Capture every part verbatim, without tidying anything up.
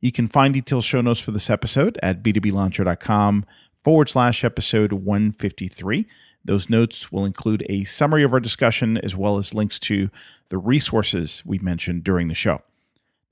You can find detailed show notes for this episode at b two b launcher dot com forward slash episode one fifty-three. Those notes will include a summary of our discussion as well as links to the resources we mentioned during the show.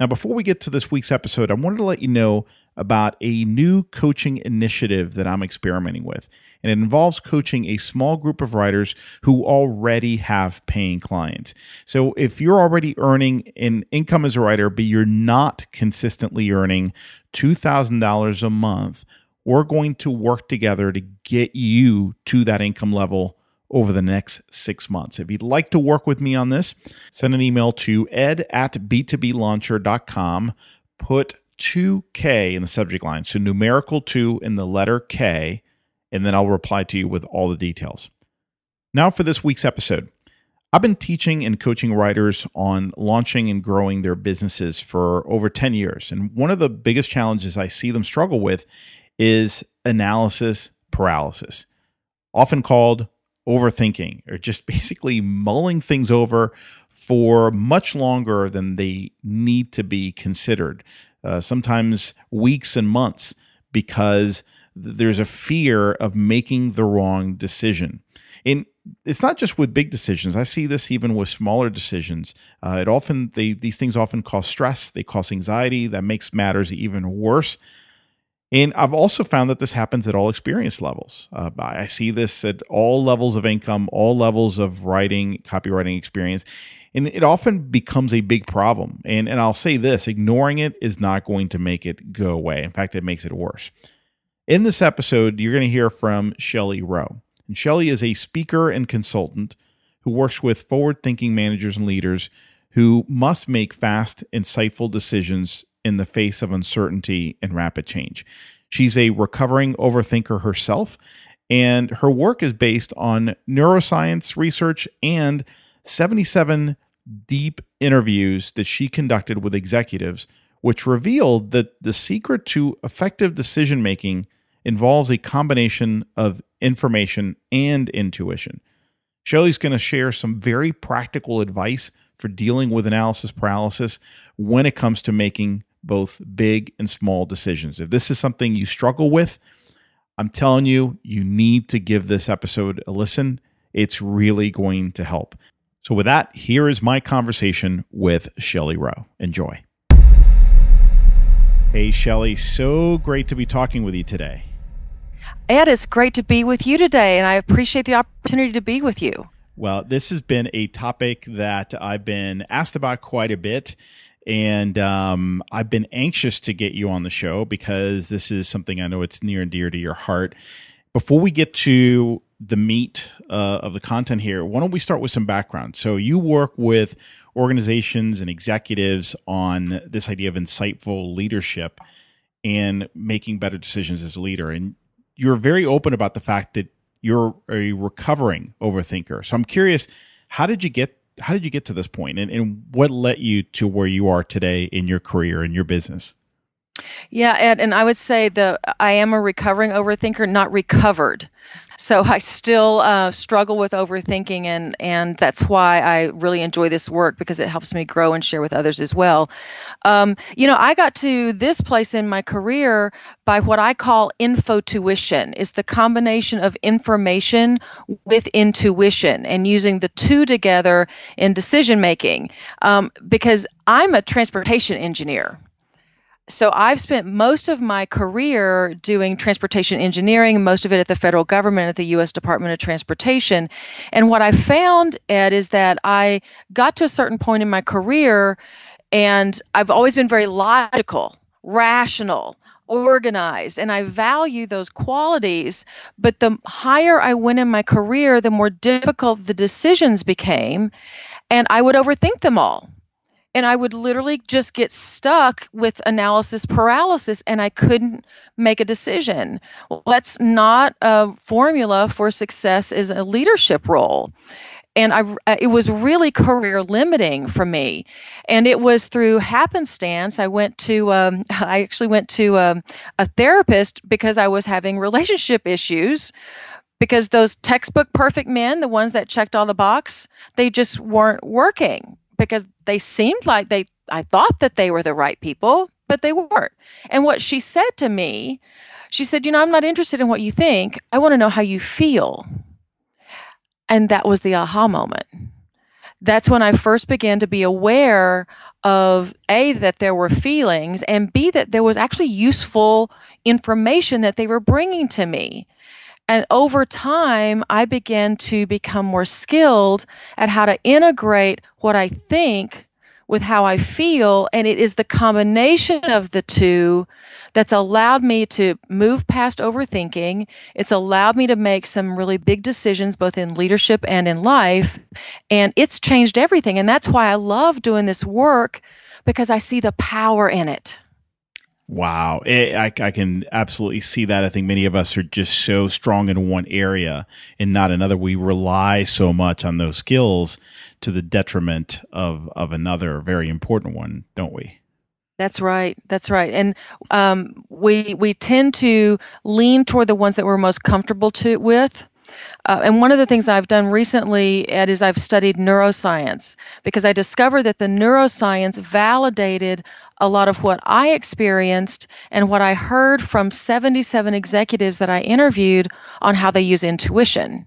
Now, before we get to this week's episode, I wanted to let you know about a new coaching initiative that I'm experimenting with, and it involves coaching a small group of writers who already have paying clients. So if you're already earning an income as a writer, but you're not consistently earning two thousand dollars a month, we're going to work together to get you to that income level over the next six months. If you'd like to work with me on this, send an email to ed at b two b launcher dot com. Put two K in the subject line, so numerical two in the letter K, and then I'll reply to you with all the details. Now for this week's episode. I've been teaching and coaching writers on launching and growing their businesses for over ten years, and one of the biggest challenges I see them struggle with is analysis paralysis, often called overthinking, or just basically mulling things over for much longer than they need to be considered, uh, sometimes weeks and months, because there's a fear of making the wrong decision. And it's not just with big decisions. I see this even with smaller decisions. Uh, it often they, these things often cause stress. They cause anxiety. That makes matters even worse. And I've also found that this happens at all experience levels. Uh, I see this at all levels of income, all levels of writing, copywriting experience, and it often becomes a big problem. And, and I'll say this, ignoring it is not going to make it go away. In fact, it makes it worse. In this episode, you're going to hear from Shelley Rowe. And Shelley is a speaker and consultant who works with forward-thinking managers and leaders who must make fast, insightful decisions in the face of uncertainty and rapid change. She's a recovering overthinker herself, and her work is based on neuroscience research and seventy-seven deep interviews that she conducted with executives, which revealed that the secret to effective decision-making involves a combination of information and intuition. Shelley's going to share some very practical advice for dealing with analysis paralysis when it comes to making both big and small decisions. If this is something you struggle with, I'm telling you, you need to give this episode a listen. It's really going to help. So with that, here is my conversation with Shelley Rowe. Enjoy. Hey, Shelley, so great to be talking with you today. Ed, it's great to be with you today, and I appreciate the opportunity to be with you. Well, this has been a topic that I've been asked about quite a bit. And um, I've been anxious to get you on the show because this is something I know it's near and dear to your heart. Before we get to the meat uh, of the content here, why don't we start with some background? So you work with organizations and executives on this idea of insightful leadership and making better decisions as a leader. And you're very open about the fact that you're a recovering overthinker. So I'm curious, how did you get How did you get to this point, and, and what led you to where you are today in your career and your business? Yeah, Ed, and I would say the I am a recovering overthinker, not recovered. So I still uh, struggle with overthinking, and, and that's why I really enjoy this work, because it helps me grow and share with others as well. Um, you know, I got to this place in my career by what I call infotuition. It's the combination of information with intuition and using the two together in decision-making, um, because I'm a transportation engineer. So I've spent most of my career doing transportation engineering, most of it at the federal government, at the U S Department of Transportation. And what I found, Ed, is that I got to a certain point in my career, and I've always been very logical, rational, organized, and I value those qualities. But the higher I went in my career, the more difficult the decisions became, and I would overthink them all. And I would literally just get stuck with analysis paralysis, and I couldn't make a decision. Well, that's not a formula for success as a leadership role. And I, it was really career limiting for me. And it was through happenstance. I went to, um, I actually went to um, a therapist because I was having relationship issues, because those textbook perfect men, the ones that checked all the box, they just weren't working, because they seemed like they, I thought that they were the right people, but they weren't. And what she said to me, she said, you know, I'm not interested in what you think. I want to know how you feel. And that was the aha moment. That's when I first began to be aware of A, that there were feelings, and B, that there was actually useful information that they were bringing to me. And over time, I began to become more skilled at how to integrate what I think with how I feel. And it is the combination of the two that's allowed me to move past overthinking. It's allowed me to make some really big decisions, both in leadership and in life. And it's changed everything. And that's why I love doing this work, because I see the power in it. Wow. It, I, I can absolutely see that. I think many of us are just so strong in one area and not another. We rely so much on those skills to the detriment of, of another very important one, don't we? That's right. That's right. And um, we we tend to lean toward the ones that we're most comfortable to with. Uh, and one of the things I've done recently, Ed, is I've studied neuroscience, because I discovered that the neuroscience validated a lot of what I experienced and what I heard from seventy-seven executives that I interviewed on how they use intuition.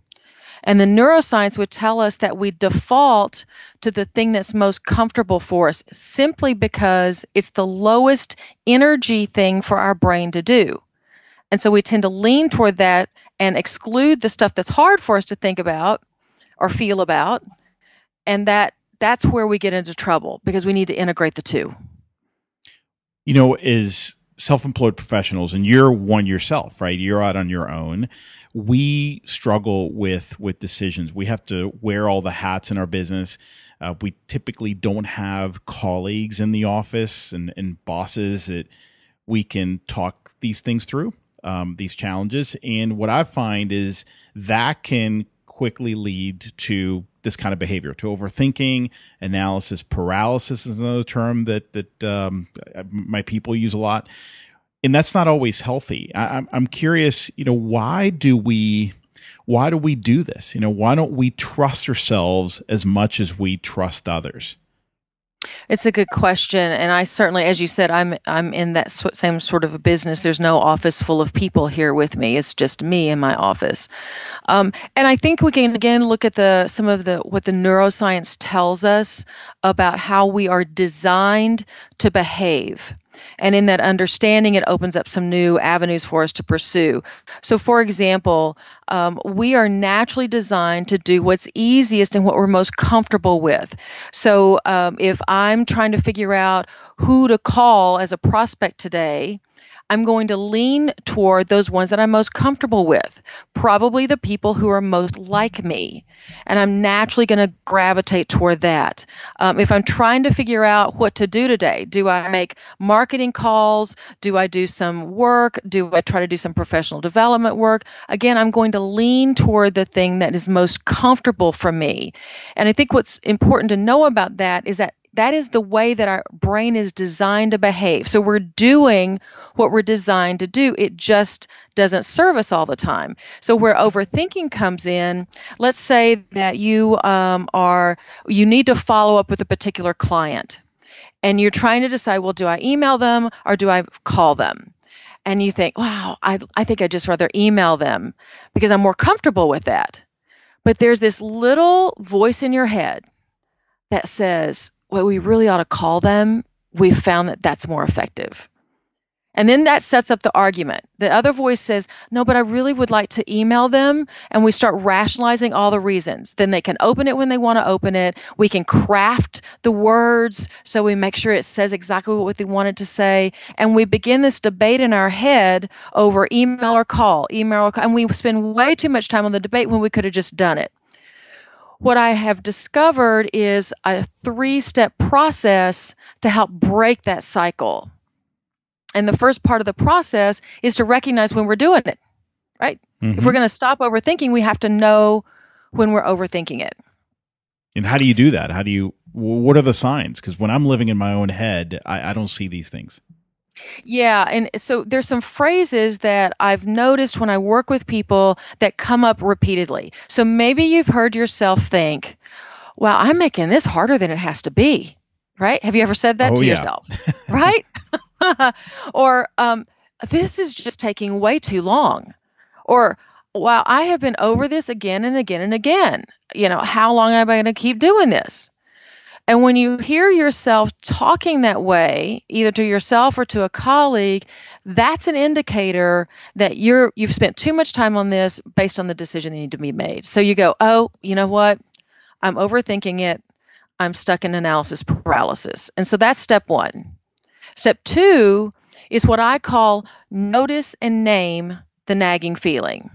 And the neuroscience would tell us that we default to the thing that's most comfortable for us, simply because it's the lowest energy thing for our brain to do. And so we tend to lean toward that and exclude the stuff that's hard for us to think about or feel about. And that that's where we get into trouble, because we need to integrate the two. You know, as self-employed professionals, and you're one yourself, right? You're out on your own. We struggle with, with decisions. We have to wear all the hats in our business. Uh, we typically don't have colleagues in the office and, and bosses that we can talk these things through. Um, these challenges. And what I find is that can quickly lead to this kind of behavior, to overthinking. Analysis paralysis is another term that that um, my people use a lot. And that's not always healthy. I, I'm curious, you know, why do we, why do we do this? You know, why don't we trust ourselves as much as we trust others? It's a good question, and I certainly, as you said, I'm I'm in that same sort of a business. There's no office full of people here with me. It's just me in my office, um, and I think we can again look at the some of the what the neuroscience tells us about how we are designed to behave. And in that understanding, it opens up some new avenues for us to pursue. So, for example, um, we are naturally designed to do what's easiest and what we're most comfortable with. So um, if I'm trying to figure out who to call as a prospect today, I'm going to lean toward those ones that I'm most comfortable with, probably the people who are most like me. And I'm naturally going to gravitate toward that. Um, if I'm trying to figure out what to do today, do I make marketing calls? Do I do some work? Do I try to do some professional development work? Again, I'm going to lean toward the thing that is most comfortable for me. And I think what's important to know about that is that That is the way that our brain is designed to behave. So we're doing what we're designed to do. It just doesn't serve us all the time. So where overthinking comes in, let's say that you um, are you need to follow up with a particular client, and you're trying to decide, well, do I email them or do I call them? And you think, wow, I I think I'd just rather email them because I'm more comfortable with that. But there's this little voice in your head that says, well, we really ought to call them. We've found that that's more effective. And then that sets up the argument. The other voice says, no, but I really would like to email them. And we start rationalizing all the reasons. Then they can open it when they want to open it. We can craft the words so we make sure it says exactly what they wanted to say. And we begin this debate in our head over email or call, email or call. And we spend way too much time on the debate when we could have just done it. what I have discovered is a three-step process to help break that cycle. And the first part of the process is to recognize when we're doing it, right? Mm-hmm. If we're going to stop overthinking, we have to know when we're overthinking it. And how do you do that? How do you, what are the signs? Because when I'm living in my own head, I, I don't see these things. Yeah. And so there's some phrases that I've noticed when I work with people that come up repeatedly. So maybe you've heard yourself think, well, I'm making this harder than it has to be, right? Have you ever said that oh, to yeah. yourself? Right? Or um, this is just taking way too long. Or, wow, I have been over this again and again and again. You know, how long am I going to keep doing this? And when you hear yourself talking that way, either to yourself or to a colleague, that's an indicator that you're, you've spent too much time on this based on the decision that needs to be made. So you go, oh, you know what? I'm overthinking it. I'm stuck in analysis paralysis. And so that's step one. Step two is what I call notice and name the nagging feeling.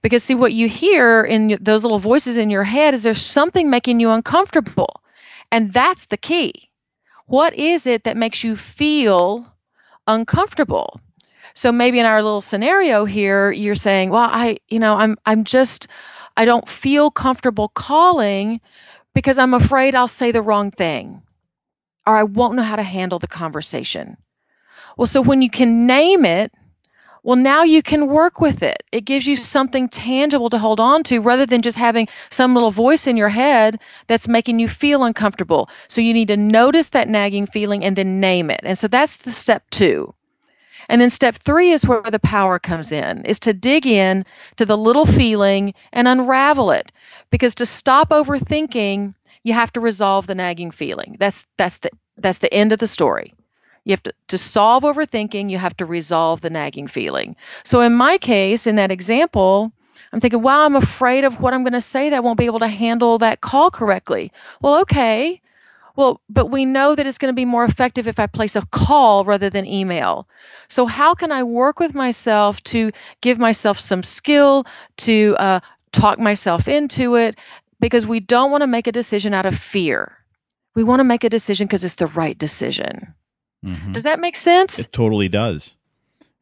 Because see, what you hear in those little voices in your head is there's something making you uncomfortable. And that's the key. What is it that makes you feel uncomfortable? So maybe in our little scenario here, you're saying, well, I, you know, I'm, I'm just, I don't feel comfortable calling because I'm afraid I'll say the wrong thing or I won't know how to handle the conversation. Well, so when you can name it, well, now you can work with it. It gives you something tangible to hold on to rather than just having some little voice in your head that's making you feel uncomfortable. So you need to notice that nagging feeling and then name it. And so that's the step two. And then step three is where the power comes in, is to dig in to the little feeling and unravel it. Because to stop overthinking, you have to resolve the nagging feeling. That's that's the that's the end of the story. You have to, to solve overthinking, you have to resolve the nagging feeling. So in my case, in that example, I'm thinking, wow, I'm afraid of what I'm going to say that I won't be able to handle that call correctly. Well, okay. Well, but we know that it's going to be more effective if I place a call rather than email. So how can I work with myself to give myself some skill to uh, talk myself into it? Because we don't want to make a decision out of fear. We want to make a decision because it's the right decision. Mm-hmm. Does that make sense? It totally does.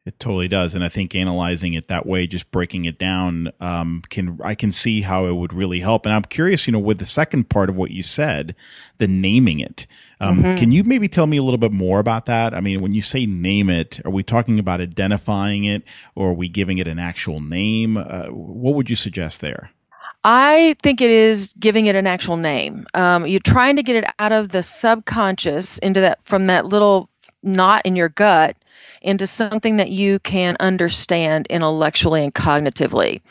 It totally does. And I think analyzing it that way, just breaking it down, um, can I can see how it would really help. And I'm curious, you know, with the second part of what you said, the naming it. Um, mm-hmm. Can you maybe tell me a little bit more about that? I mean, when you say name it, are we talking about identifying it or are we giving it an actual name? Uh, what would you suggest there? I think it is giving it an actual name. Um, you're trying to get it out of the subconscious into that, from that little knot in your gut into something that you can understand intellectually and cognitively.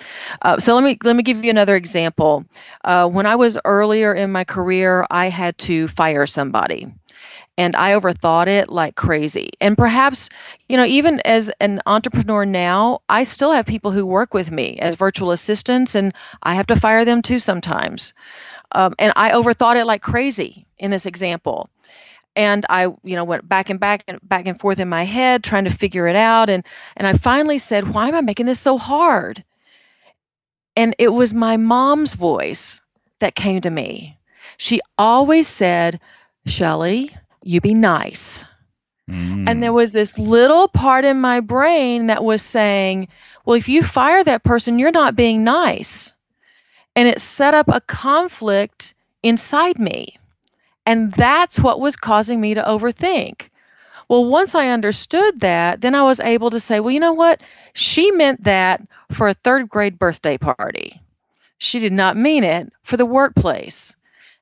Uh, so let me let me give you another example. Uh, when I was earlier in my career, I had to fire somebody. And I overthought it like crazy. And perhaps, you know, even as an entrepreneur now, I still have people who work with me as virtual assistants, and I have to fire them too sometimes. Um, and I overthought it like crazy in this example. And I, you know, went back and back and back and forth in my head trying to figure it out. And and I finally said, why am I making this so hard? And it was my mom's voice that came to me. She always said, Shelley, you be nice. Mm. And there was this little part in my brain that was saying, well, if you fire that person, you're not being nice. And it set up a conflict inside me. And that's what was causing me to overthink. Well, once I understood that, then I was able to say, well, you know what? She meant that for a third grade birthday party. She did not mean it for the workplace.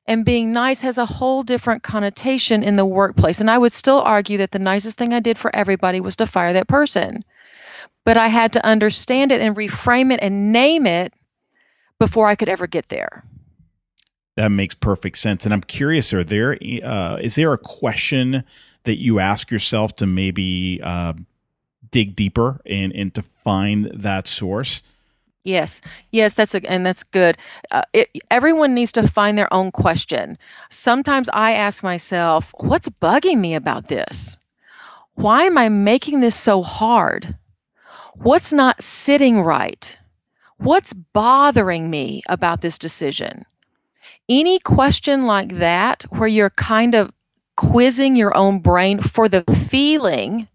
And being nice has a whole different connotation in the workplace. And I would still argue that the nicest thing I did for everybody was to fire that person. But I had to understand it and reframe it and name it before I could ever get there. That makes perfect sense. And I'm curious, are there, uh, is there a question that you ask yourself to maybe uh, dig deeper and, and to find that source? Yes. Yes, that's a, and that's good. Uh, it, everyone needs to find their own question. Sometimes I ask myself, what's bugging me about this? Why am I making this so hard? What's not sitting right? What's bothering me about this decision? any question like that where you're kind of quizzing your own brain for the feeling,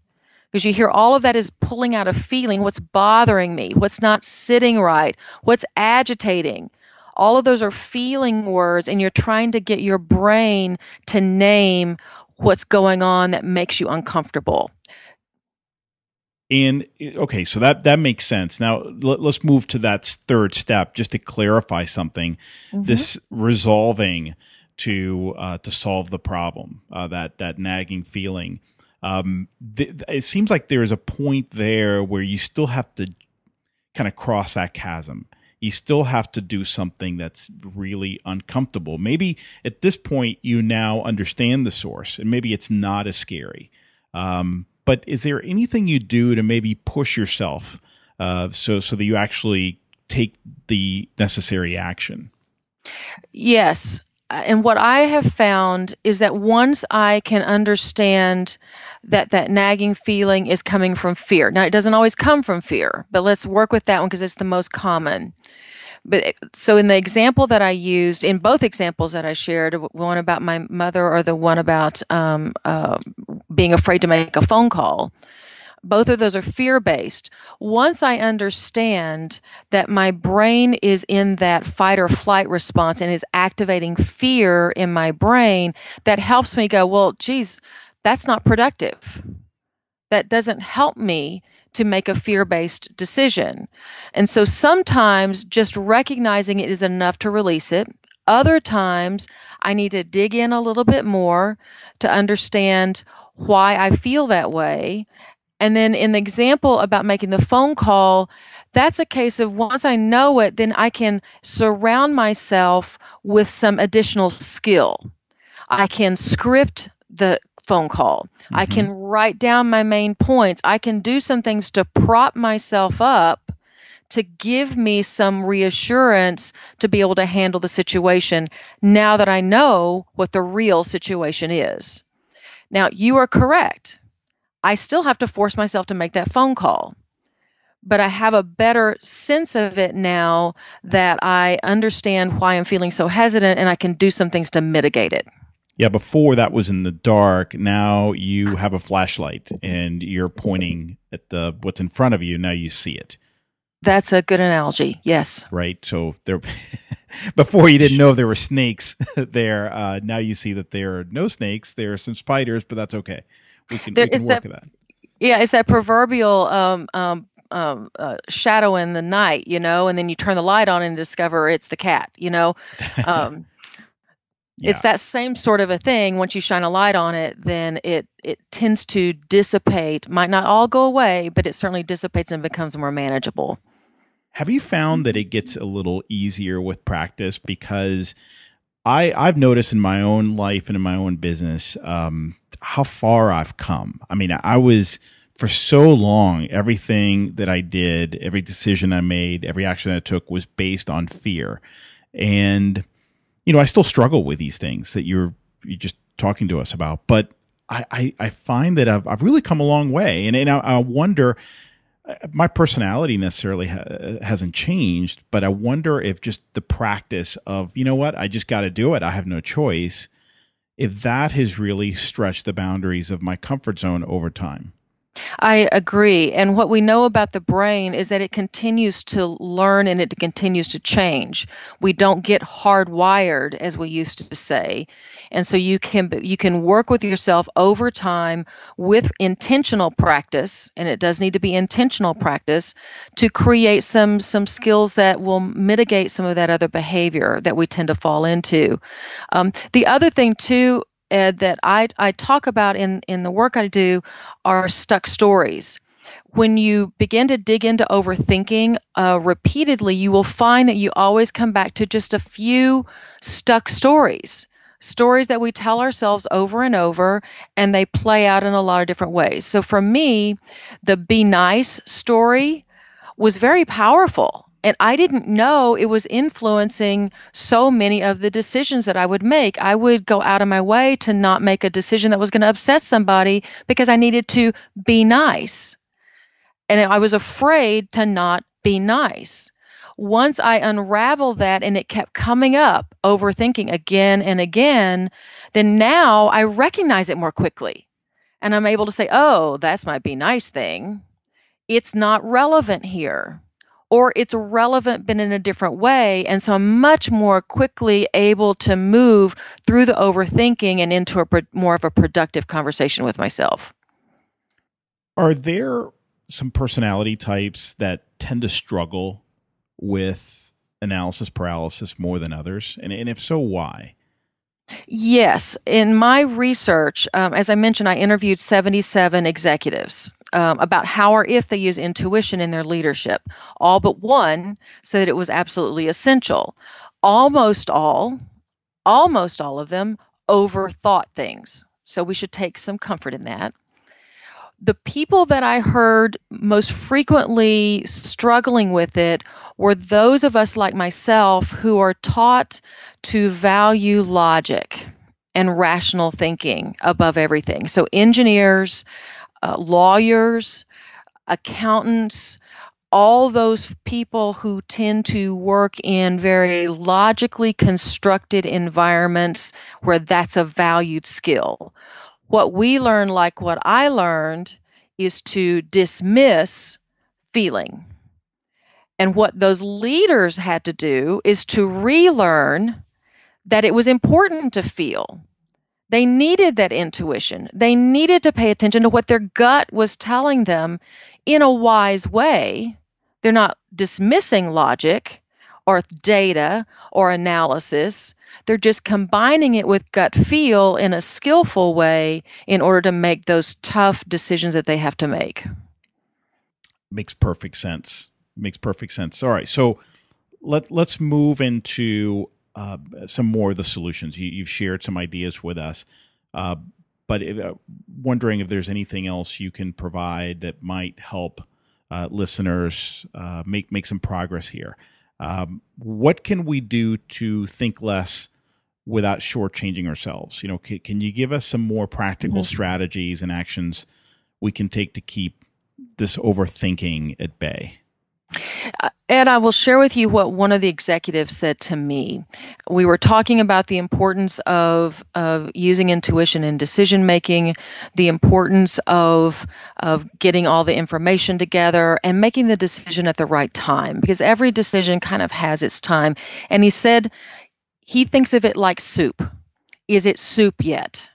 because you hear all of that is pulling out a feeling, what's bothering me, what's not sitting right, what's agitating. All of those are feeling words, and you're trying to get your brain to name what's going on that makes you uncomfortable. And okay, so that, that makes sense. Now let, let's move to that third step just to clarify something. Mm-hmm. This resolving to uh, to solve the problem, uh, that that nagging feeling. Um, th- it seems like there is a point there where you still have to kind of cross that chasm. You still have to do something that's really uncomfortable. Maybe at this point you now understand the source, and maybe it's not as scary. Um, but is there anything you do to maybe push yourself uh, so so that you actually take the necessary action? Yes. And what I have found is that once I can understand that that nagging feeling is coming from fear. Now, it doesn't always come from fear, but let's work with that one because it's the most common. But so in the example that I used, in both examples that I shared, one about my mother or the one about um, uh, being afraid to make a phone call, both of those are fear-based. Once I understand that my brain is in that fight or flight response and is activating fear in my brain, that helps me go, well, geez, that's not productive. That doesn't help me to make a fear-based decision. And so sometimes just recognizing it is enough to release it. Other times I need to dig in a little bit more to understand why I feel that way. And then in the example about making the phone call, that's a case of once I know it, then I can surround myself with some additional skill. I can script the phone call. Mm-hmm. I can write down my main points. I can do some things to prop myself up to give me some reassurance to be able to handle the situation now that I know what the real situation is. Now, you are correct. I still have to force myself to make that phone call, but I have a better sense of it now that I understand why I'm feeling so hesitant and I can do some things to mitigate it. Yeah, before that was in the dark. Now you have a flashlight and you're pointing at the what's in front of you. Now you see it. That's a good analogy. Yes. Right. So there, before you didn't know if there were snakes there. Uh, now you see that there are no snakes. There are some spiders, but that's okay. We can, there, we can work that, that. Yeah, it's that proverbial um, um, um, uh, shadow in the night, you know, and then you turn the light on and discover it's the cat, you know. Um, yeah. It's that same sort of a thing. Once you shine a light on it, then it, it tends to dissipate. Might not all go away, but it certainly dissipates and becomes more manageable. Have you found that it gets a little easier with practice? Because I, I've noticed in my own life and in my own business um, how far I've come. I mean, I was for so long, everything that I did, every decision I made, every action I took was based on fear. And, you know, I still struggle with these things that you're, you're just talking to us about. But I, I, I find that I've, I've really come a long way. And, and I, I wonder, my personality necessarily ha- hasn't changed, but I wonder if just the practice of, you know what, I just got to do it. I have no choice. If that has really stretched the boundaries of my comfort zone over time. I agree. And what we know about the brain is that it continues to learn and it continues to change. We don't get hardwired, as we used to say. And so you can you can work with yourself over time with intentional practice, and it does need to be intentional practice, to create some some skills that will mitigate some of that other behavior that we tend to fall into. Um, the other thing, too, Ed, that I, I talk about in, in the work I do are stuck stories. When you begin to dig into overthinking uh, repeatedly, you will find that you always come back to just a few stuck stories, stories that we tell ourselves over and over, and they play out in a lot of different ways. So for me, the be nice story was very powerful. And I didn't know it was influencing so many of the decisions that I would make. I would go out of my way to not make a decision that was going to upset somebody because I needed to be nice. And I was afraid to not be nice. once I unraveled that and it kept coming up, overthinking again and again, then now I recognize it more quickly. And I'm able to say, oh, that's my be nice thing. It's not relevant here. Or it's relevant but in a different way. And so I'm much more quickly able to move through the overthinking and into a pro- more of a productive conversation with myself. Are there some personality types that tend to struggle with analysis paralysis more than others? And, and if so, why? Yes. In my research, um, as I mentioned, I interviewed seventy-seven executives um, about how or if they use intuition in their leadership. All but one said it was absolutely essential. Almost all, almost all of them overthought things. So we should take some comfort in that. The people that I heard most frequently struggling with it were those of us like myself who are taught to value logic and rational thinking above everything. So engineers, uh, lawyers, accountants, all those people who tend to work in very logically constructed environments where that's a valued skill. What we learn, like what I learned, is to dismiss feeling. And what those leaders had to do is to relearn that it was important to feel. They needed that intuition. They needed to pay attention to what their gut was telling them in a wise way. They're not dismissing logic or data or analysis. They're just combining it with gut feel in a skillful way in order to make those tough decisions that they have to make. Makes perfect sense. Makes perfect sense. All right. So let, let's move into uh, some more of the solutions. You, you've shared some ideas with us, uh, but if, uh, wondering if there's anything else you can provide that might help uh, listeners uh, make, make some progress here. Um, what can we do to think less without shortchanging ourselves? You know, can, can you give us some more practical mm-hmm. strategies and actions we can take to keep this overthinking at bay? Ed, I will share with you what one of the executives said to me. We were talking about the importance of of using intuition in decision making, the importance of of getting all the information together and making the decision at the right time, because every decision kind of has its time. And he said he thinks of it like soup. Is it soup yet?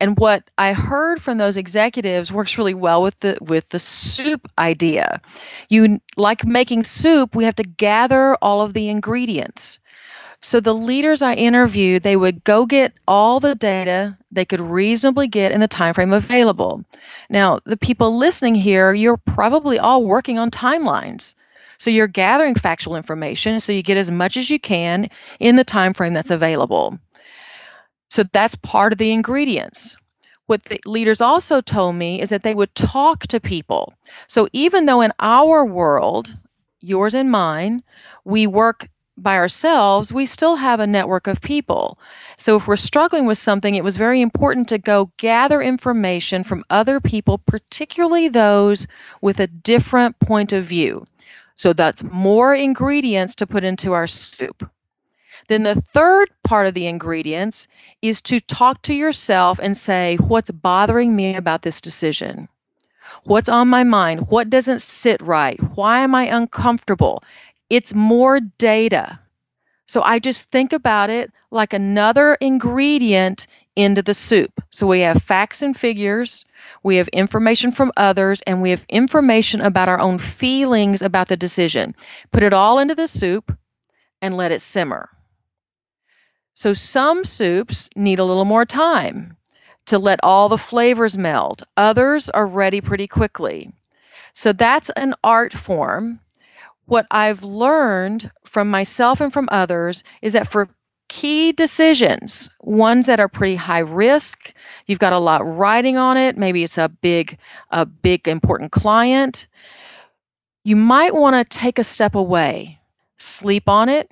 And what I heard from those executives works really well with the with the soup idea. You like making soup, we have to gather all of the ingredients. So the leaders I interviewed, they would go get all the data they could reasonably get in the time frame available. Now, the people listening here, you're probably all working on timelines. So you're gathering factual information so you get as much as you can in the time frame that's available. So that's part of the ingredients. What the leaders also told me is that they would talk to people. So even though in our world, yours and mine, we work by ourselves, we still have a network of people. So if we're struggling with something, it was very important to go gather information from other people, particularly those with a different point of view. So that's more ingredients to put into our soup. Then the third part of the ingredients is to talk to yourself and say, what's bothering me about this decision? What's on my mind? What doesn't sit right? Why am I uncomfortable? It's more data. So I just think about it like another ingredient into the soup. So we have facts and figures, we have information from others, and we have information about our own feelings about the decision. Put it all into the soup and let it simmer. So some soups need a little more time to let all the flavors meld. Others are ready pretty quickly. So that's an art form. What I've learned from myself and from others is that for key decisions, ones that are pretty high risk, you've got a lot riding on it, maybe it's a big, a big important client, you might want to take a step away, sleep on it,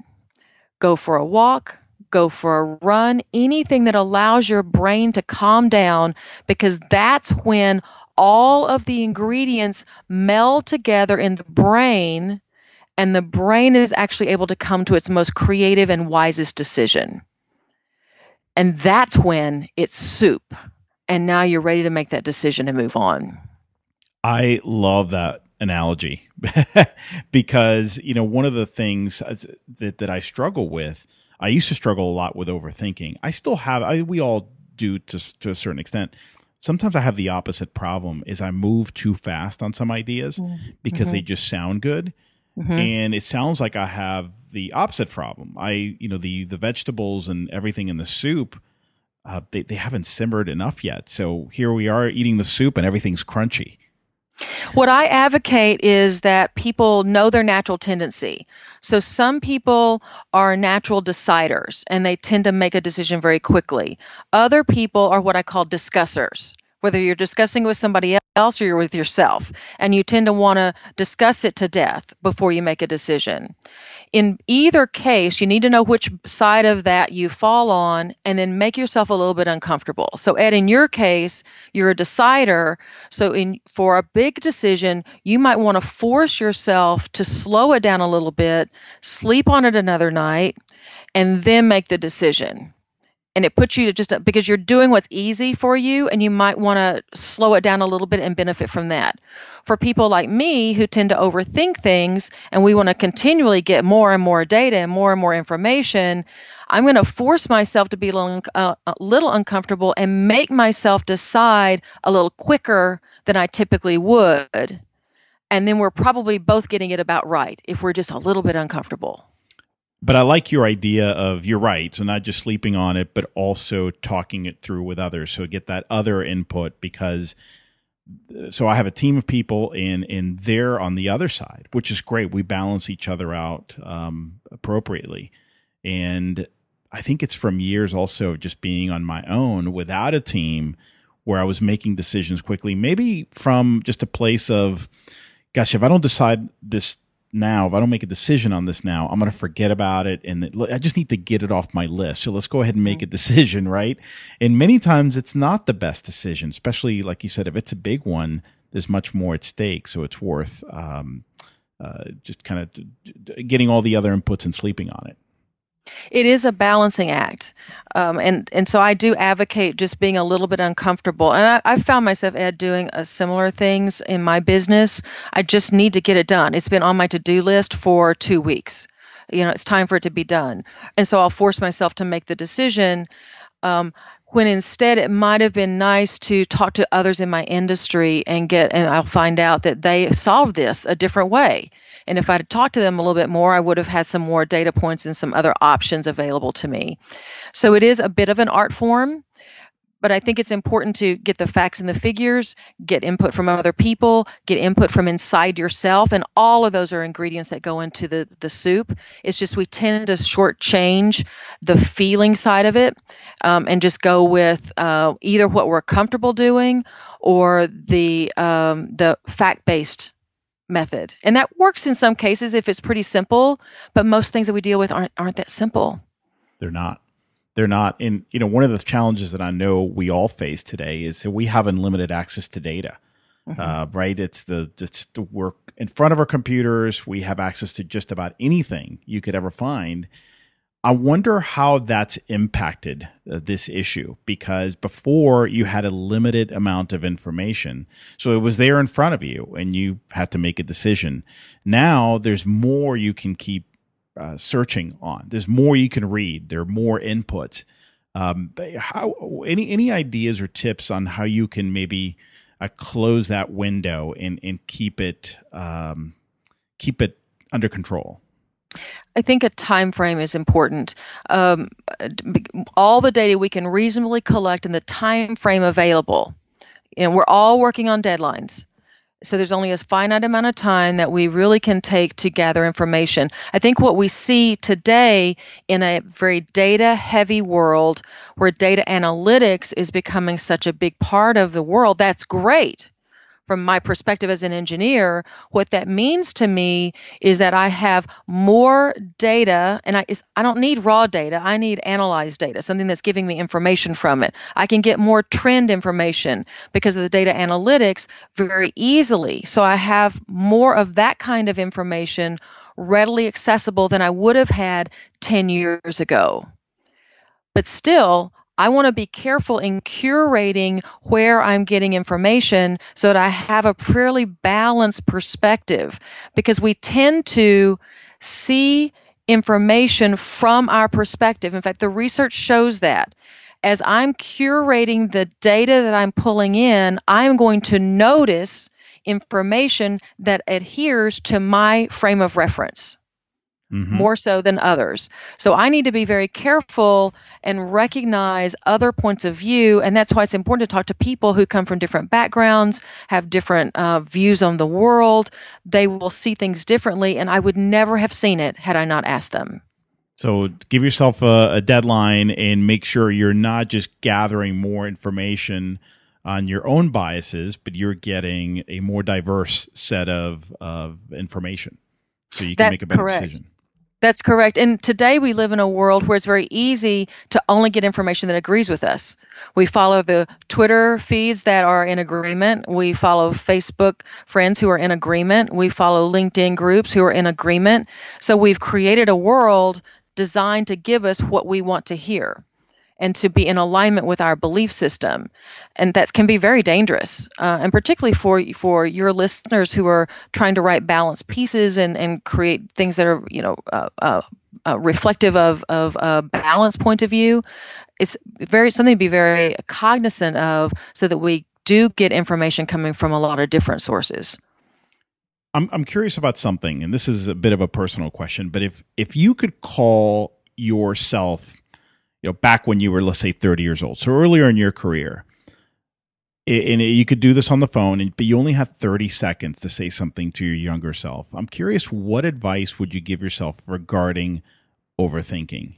go for a walk, go for a run, anything that allows your brain to calm down, because that's when all of the ingredients meld together in the brain and the brain is actually able to come to its most creative and wisest decision. And that's when it's soup. And now you're ready to make that decision and move on. I love that analogy because, you know, one of the things that, that I struggle with, I used to struggle a lot with overthinking. I still have, I, we all do to, to a certain extent. Sometimes I have the opposite problem is I move too fast on some ideas mm-hmm. because mm-hmm. they just sound good. Mm-hmm. And it sounds like I have the opposite problem. I, you know, the the vegetables and everything in the soup, uh, they, they haven't simmered enough yet. So here we are eating the soup and everything's crunchy. What I advocate is that people know their natural tendency. So some people are natural deciders and they tend to make a decision very quickly. Other people are what I call discussers, whether you're discussing with somebody else or you're with yourself, and you tend to want to discuss it to death before you make a decision. In either case, you need to know which side of that you fall on and then make yourself a little bit uncomfortable. So Ed, in your case, you're a decider. So in for a big decision, you might want to force yourself to slow it down a little bit, sleep on it another night, and then make the decision. And it puts you to just, because you're doing what's easy for you, and you might want to slow it down a little bit and benefit from that. For people like me who tend to overthink things and we want to continually get more and more data and more and more information, I'm going to force myself to be a little, uh, a little uncomfortable and make myself decide a little quicker than I typically would. And then we're probably both getting it about right if we're just a little bit uncomfortable. But I like your idea of, you're right, so not just sleeping on it, but also talking it through with others. So get that other input because, so I have a team of people and, and they're on the other side, which is great. We balance each other out um, appropriately. And I think it's from years also just being on my own without a team where I was making decisions quickly, maybe from just a place of, gosh, if I don't decide this now, if I don't make a decision on this now, I'm going to forget about it. And I just need to get it off my list. So let's go ahead and make a decision, right? And many times it's not the best decision, especially like you said, if it's a big one, there's much more at stake. So it's worth um, uh, just kind of getting all the other inputs and sleeping on it. It is a balancing act. Um, and, and so I do advocate just being a little bit uncomfortable. And I, I found myself, Ed, doing uh, similar things in my business. I just need to get it done. It's been on my to-do list for two weeks. You know, it's time for it to be done. And so I'll force myself to make the decision um, when instead it might have been nice to talk to others in my industry and get, and I'll find out that they solved this a different way. And if I had talked to them a little bit more, I would have had some more data points and some other options available to me. So it is a bit of an art form, but I think it's important to get the facts and the figures, get input from other people, get input from inside yourself. And all of those are ingredients that go into the, the soup. It's just we tend to shortchange the feeling side of it um, and just go with uh, either what we're comfortable doing or the um, the fact-based method. And that works in some cases if it's pretty simple, but most things that we deal with aren't aren't that simple. They're not. They're not. And you know, one of the challenges that I know we all face today is that we have unlimited access to data. Mm-hmm. Uh, right? It's the just the work in front of our computers. We have access to just about anything you could ever find. I wonder how that's impacted uh, this issue, because before you had a limited amount of information. So it was there in front of you and you had to make a decision. Now there's more you can keep uh, searching on. There's more you can read. There are more inputs. Um, how, any, any ideas or tips on how you can maybe uh, close that window and, and keep it, um, keep it under control? I think a time frame is important. Um, all the data we can reasonably collect in the time frame available. And we're all working on deadlines. So there's only a finite amount of time that we really can take to gather information. I think what we see today in a very data-heavy world where data analytics is becoming such a big part of the world, that's great. From my perspective as an engineer, what that means to me is that I have more data, and I, it's, I don't need raw data. I need analyzed data, something that's giving me information from it. I can get more trend information because of the data analytics very easily. So I have more of that kind of information readily accessible than I would have had ten years ago. But still, I want to be careful in curating where I'm getting information so that I have a fairly balanced perspective, because we tend to see information from our perspective. In fact, the research shows that. As I'm curating the data that I'm pulling in, I'm going to notice information that adheres to my frame of reference, mm-hmm. more so than others. So I need to be very careful and recognize other points of view, and that's why it's important to talk to people who come from different backgrounds, have different uh, views on the world. They will see things differently, and I would never have seen it had I not asked them. So give yourself a, a deadline and make sure you're not just gathering more information on your own biases, but you're getting a more diverse set of, of information so you can That's make a better correct. decision. That's correct. And today we live in a world where it's very easy to only get information that agrees with us. We follow the Twitter feeds that are in agreement. We follow Facebook friends who are in agreement. We follow LinkedIn groups who are in agreement. So we've created a world designed to give us what we want to hear and to be in alignment with our belief system. And that can be very dangerous, uh, and particularly for for your listeners who are trying to write balanced pieces and, and create things that are, you know, uh, uh, uh, reflective of, of a balanced point of view. It's very something to be very cognizant of so that we do get information coming from a lot of different sources. I'm I'm curious about something, and this is a bit of a personal question, but if if you could call yourself, you know, back when you were, let's say, thirty years old, so earlier in your career, and you could do this on the phone, but you only have thirty seconds to say something to your younger self. I'm curious, what advice would you give yourself regarding overthinking?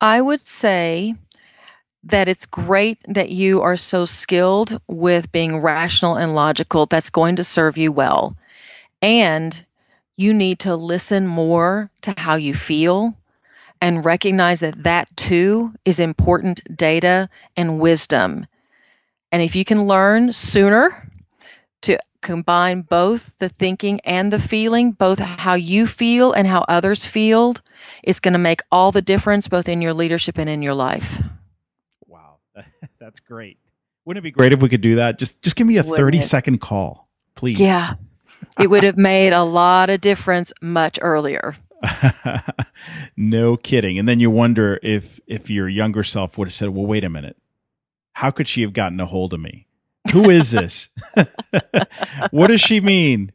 I would say that it's great that you are so skilled with being rational and logical. That's going to serve you well. And you need to listen more to how you feel and recognize that that too is important data and wisdom. And if you can learn sooner to combine both the thinking and the feeling, both how you feel and how others feel, it's going to make all the difference both in your leadership and in your life. Wow, that's great. Wouldn't it be great if we could do that? Just just give me a thirty-second call, please. Yeah, it would have made a lot of difference much earlier. No kidding. And then you wonder if if your younger self would have said, well, wait a minute. How could she have gotten a hold of me? Who is this? What does she mean?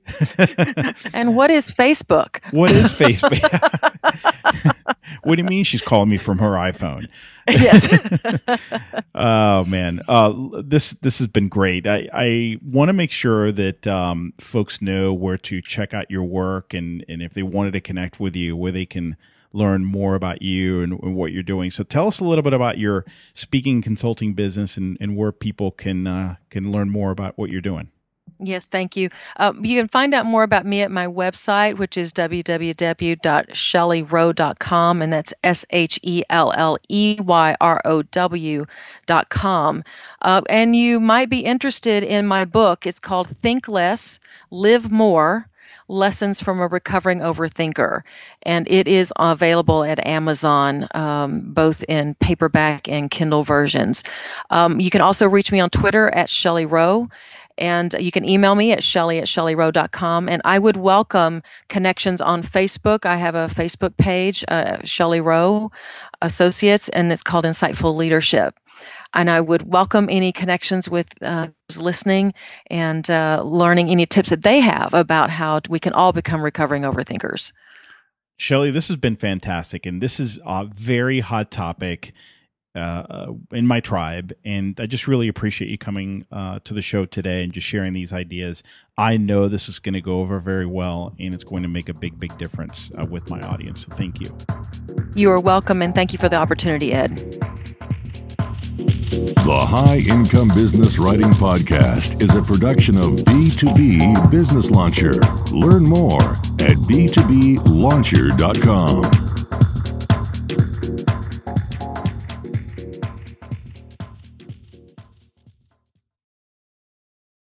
And what is Facebook? What is Facebook? What do you mean she's calling me from her iPhone? Yes. Oh, man. Uh, this this has been great. I, I want to make sure that um, folks know where to check out your work, and, and if they wanted to connect with you, where they can learn more about you and, and what you're doing. So tell us a little bit about your speaking consulting business and, and where people can uh, can learn more about what you're doing. Yes, thank you. Uh, you can find out more about me at my website, which is w w w dot shelley row dot com, and that's S H E L L E Y R O W dot com. Uh, and you might be interested in my book. It's called Think Less, Live More, Lessons from a Recovering Overthinker, and it is available at Amazon, um, both in paperback and Kindle versions. Um, you can also reach me on Twitter at Shelley Rowe, and you can email me at shelley at shelley row dot com, and I would welcome connections on Facebook. I have a Facebook page, uh, Shelley Row Associates, and it's called Insightful Leadership. And I would welcome any connections with uh, those listening and uh, learning any tips that they have about how we can all become recovering overthinkers. Shelley, this has been fantastic. And this is a very hot topic uh, in my tribe. And I just really appreciate you coming uh, to the show today and just sharing these ideas. I know this is going to go over very well, and it's going to make a big, big difference uh, with my audience. So thank you. You are welcome. And thank you for the opportunity, Ed. The High Income Business Writing Podcast is a production of B two B Business Launcher. Learn more at b two b launcher dot com.